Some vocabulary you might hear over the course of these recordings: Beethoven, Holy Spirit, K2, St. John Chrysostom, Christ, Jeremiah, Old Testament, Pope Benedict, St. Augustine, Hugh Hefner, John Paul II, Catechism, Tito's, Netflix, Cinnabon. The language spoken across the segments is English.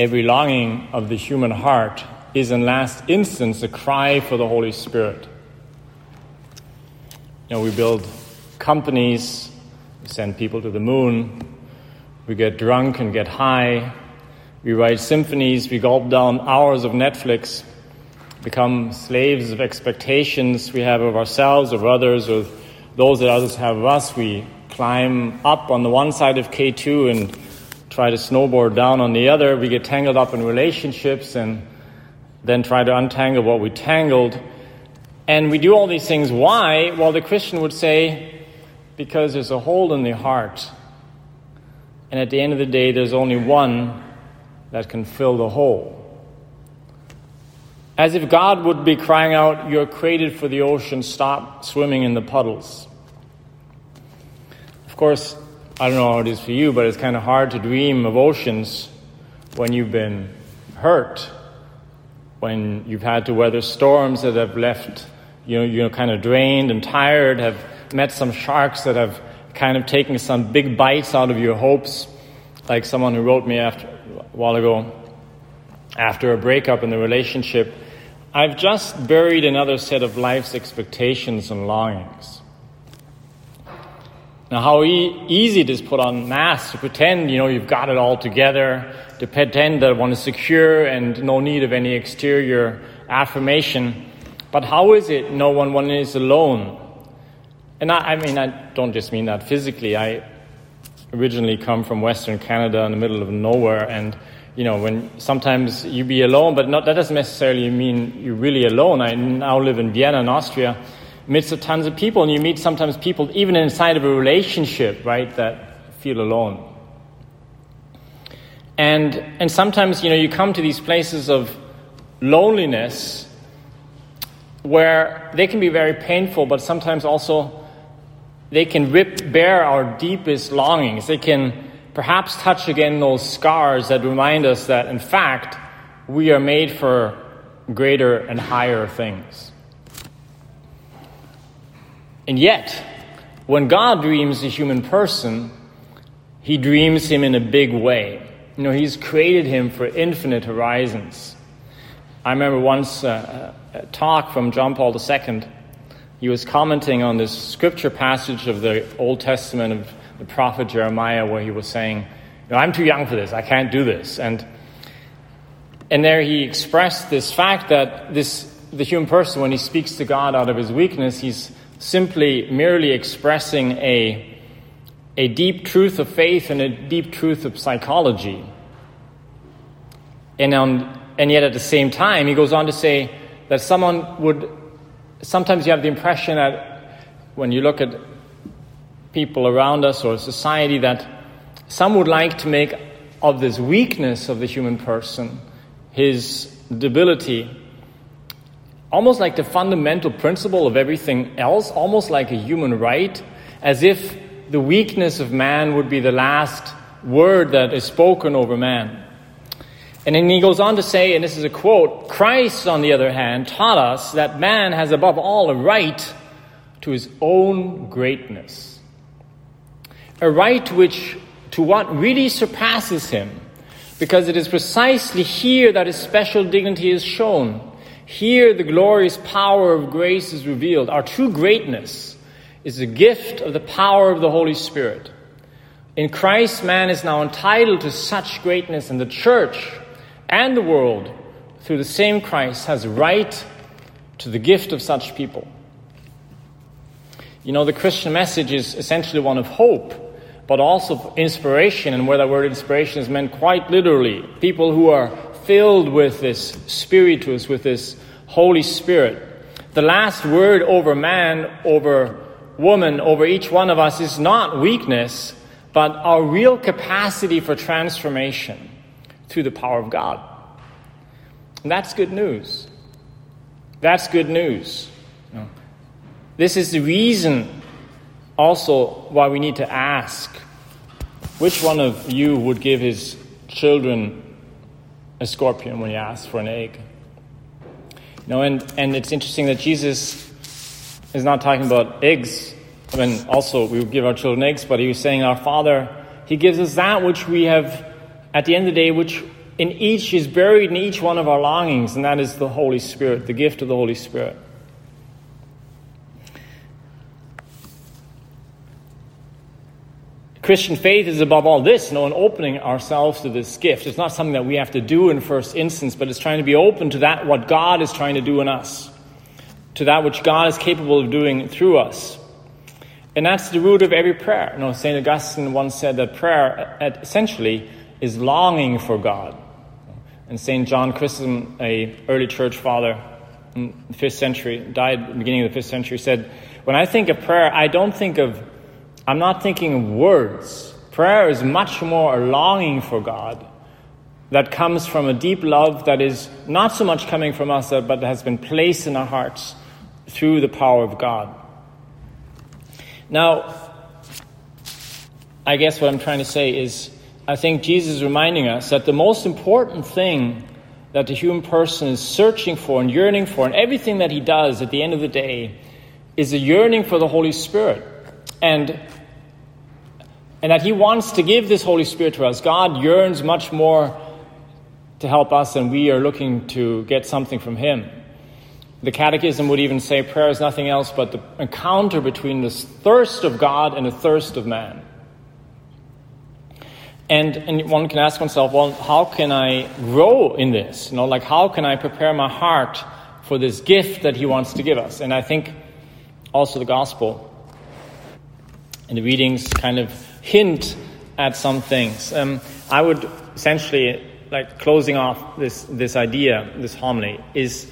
Every longing of the human heart is in last instance a cry for the Holy Spirit. You know, we build companies, we send people to the moon, we get drunk and get high, we write symphonies, we gulp down hours of Netflix, become slaves of expectations we have of ourselves, of others, of those that others have of us. We climb up on the one side of K2 and try to snowboard down on the other. We get tangled up in relationships and then try to untangle what we tangled. And we do all these things. Why? Well, the Christian would say, because there's a hole in the heart. And at the end of the day, there's only one that can fill the hole. As if God would be crying out, "You're created for the ocean, stop swimming in the puddles." Of course, I don't know how it is for you, but it's kind of hard to dream of oceans when you've been hurt, when you've had to weather storms that have left you kind of drained and tired, have met some sharks that have kind of taken some big bites out of your hopes. Like someone who wrote me a while ago, after a breakup in the relationship, "I've just buried another set of life's expectations and longings." Now, how easy it is put on masks to pretend, you've got it all together, to pretend that one is secure and no need of any exterior affirmation. But how is it one is alone? And I don't just mean that physically. I originally come from Western Canada in the middle of nowhere. And, when sometimes you be alone, but that doesn't necessarily mean you're really alone. I now live in Vienna in Austria, midst of tons of people, and you meet sometimes people even inside of a relationship, right, that feel alone. And sometimes, you come to these places of loneliness where they can be very painful, but sometimes also they can rip bare our deepest longings. They can perhaps touch again those scars that remind us that, in fact, we are made for greater and higher things. And yet, when God dreams a human person, he dreams him in a big way. He's created him for infinite horizons. I remember once a talk from John Paul II. He was commenting on this scripture passage of the Old Testament of the prophet Jeremiah, where he was saying, "I'm too young for this, I can't do this." And there he expressed this fact that the human person, when he speaks to God out of his weakness, he's merely expressing a deep truth of faith and a deep truth of psychology. And yet at the same time, he goes on to say that sometimes you have the impression that when you look at people around us or society, that some would like to make of this weakness of the human person, his debility, almost like the fundamental principle of everything else, almost like a human right, as if the weakness of man would be the last word that is spoken over man. And then he goes on to say, and this is a quote, "Christ, on the other hand, taught us that man has above all a right to his own greatness, a right to what really surpasses him, because it is precisely here that his special dignity is shown. Here the glorious power of grace is revealed. Our true greatness is the gift of the power of the Holy Spirit. In Christ, man is now entitled to such greatness, and the church and the world, through the same Christ, has right to the gift of such people." The Christian message is essentially one of hope, but also inspiration, and where that word inspiration is meant quite literally. People who are filled with this spiritus, with this Holy Spirit. The last word over man, over woman, over each one of us is not weakness, but our real capacity for transformation through the power of God. And that's good news. That's good news. This is the reason also why we need to ask, which one of you would give his children a scorpion when you ask for an egg? And it's interesting that Jesus is not talking about eggs. I mean, also we would give our children eggs, but he was saying our Father, he gives us that which we have, at the end of the day, which in each is buried in each one of our longings, and that is the Holy Spirit, the gift of the Holy Spirit. Christian faith is above all this, in opening ourselves to this gift. It's not something that we have to do in first instance, but it's trying to be open to that what God is trying to do in us, to that which God is capable of doing through us. And that's the root of every prayer. St. Augustine once said that prayer essentially is longing for God. And St. John Chrysostom, an early church father in the 5th century, died at the beginning of the 5th century, said, "When I think of prayer, I'm not thinking of words. Prayer is much more a longing for God that comes from a deep love that is not so much coming from us, but has been placed in our hearts through the power of God." Now, I guess what I'm trying to say is, I think Jesus is reminding us that the most important thing that the human person is searching for and yearning for, and everything that he does at the end of the day, is a yearning for the Holy Spirit. And that he wants to give this Holy Spirit to us. God yearns much more to help us than we are looking to get something from him. The Catechism would even say prayer is nothing else but the encounter between the thirst of God and the thirst of man. And one can ask oneself, well, how can I grow in this? How can I prepare my heart for this gift that he wants to give us? And I think also the gospel and the readings kind of hint at some things. I would essentially, closing off this idea, this homily, is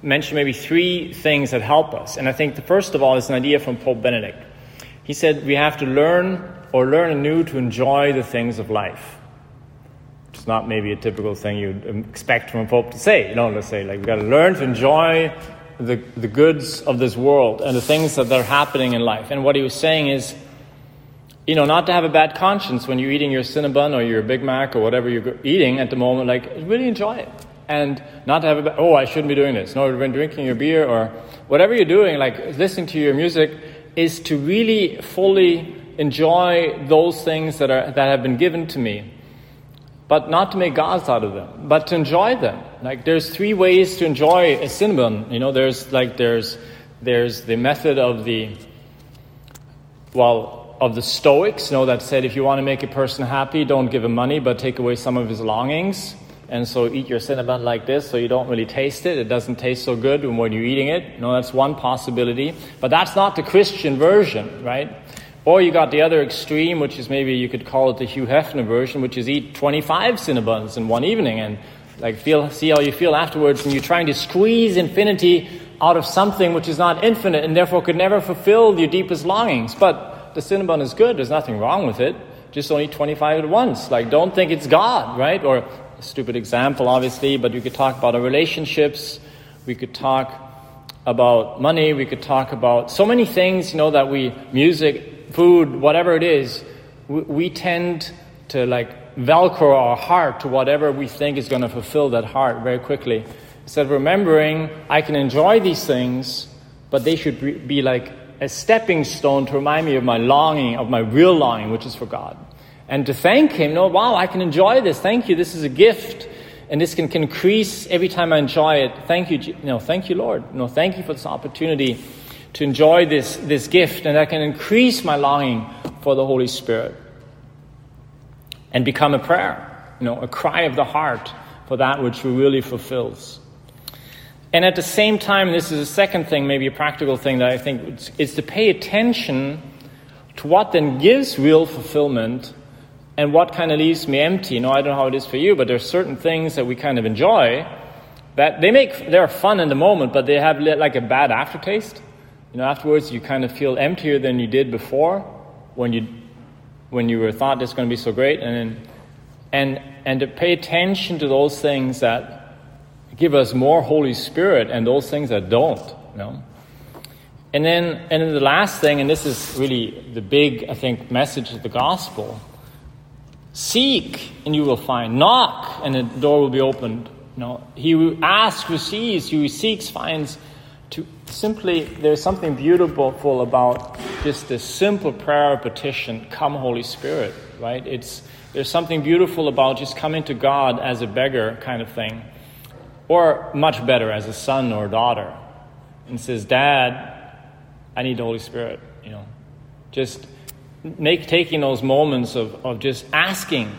mention maybe three things that help us. And I think the first of all is an idea from Pope Benedict. He said we have to learn anew to enjoy the things of life. It's not maybe a typical thing you'd expect from a pope to say. We've got to learn to enjoy the goods of this world and the things that are happening in life. And what he was saying is, not to have a bad conscience when you're eating your Cinnabon or your Big Mac or whatever you're eating at the moment, really enjoy it. And not to have I shouldn't be doing this. No, when drinking your beer or whatever you're doing, listening to your music, is to really fully enjoy those things that have been given to me, but not to make gods out of them, but to enjoy them. There's three ways to enjoy a Cinnabon. There's the method of the Stoics, that said if you want to make a person happy, don't give him money, but take away some of his longings. And so eat your Cinnabon like this, so you don't really taste it. It doesn't taste so good when you're eating it. That's one possibility. But that's not the Christian version, right? Or you got the other extreme, which is maybe you could call it the Hugh Hefner version, which is eat 25 Cinnabons in one evening and see how you feel afterwards. And you're trying to squeeze infinity out of something which is not infinite and therefore could never fulfill your deepest longings. But the Cinnabon is good. There's nothing wrong with it. Just don't eat 25 at once. Don't think it's God, right? Or a stupid example, obviously, but we could talk about our relationships. We could talk about money. We could talk about so many things, that music, food, whatever it is, we tend to Velcro our heart to whatever we think is going to fulfill that heart very quickly. Instead of remembering, I can enjoy these things, but they should be like a stepping stone to remind me of my longing, of my real longing, which is for God. And to thank him, wow, I can enjoy this. Thank you. This is a gift. And this can increase every time I enjoy it. Thank you. Thank you, Lord. Thank you for this opportunity to enjoy this gift, and I can increase my longing for the Holy Spirit and become a prayer, a cry of the heart for that which really fulfills. And at the same time, this is a second thing, maybe a practical thing that I think is to pay attention to what then gives real fulfillment and what kind of leaves me empty. I don't know how it is for you, but there are certain things that we kind of enjoy that they're fun in the moment, but they have a bad aftertaste. Afterwards you kind of feel emptier than you did before when you were thought it's going to be so great. And to pay attention to those things that give us more Holy Spirit and those things that don't. And then the last thing, and this is really the big, I think, message of the gospel: seek and you will find; knock and the door will be opened. He who asks receives; he who seeks finds. Simply, there's something beautiful about just this simple prayer of petition, come Holy Spirit, right? It's There's something beautiful about just coming to God as a beggar kind of thing, or much better as a son or daughter, and says, Dad, I need the Holy Spirit, you know. Just taking those moments of just asking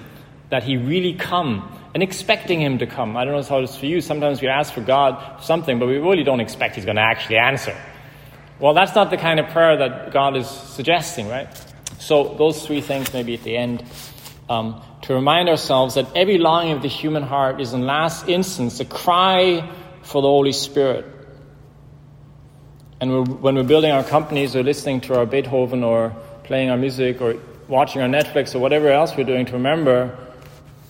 that he really come and expecting him to come. I don't know how it is for you. Sometimes we ask for God for something, but we really don't expect he's going to actually answer. Well, that's not the kind of prayer that God is suggesting, right? So those three things maybe at the end, to remind ourselves that every longing of the human heart is in last instance a cry for the Holy Spirit. And when we're building our companies or listening to our Beethoven or playing our music or watching our Netflix or whatever else we're doing, to remember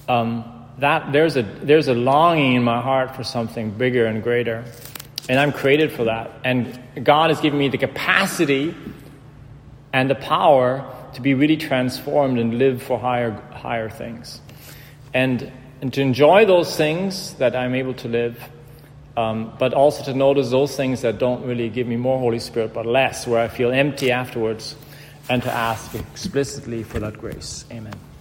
that there's a longing in my heart for something bigger and greater. And I'm created for that. And God has given me the capacity and the power to be really transformed and live for higher things. And to enjoy those things that I'm able to live, but also to notice those things that don't really give me more Holy Spirit, but less, where I feel empty afterwards, and to ask explicitly for that grace. Amen.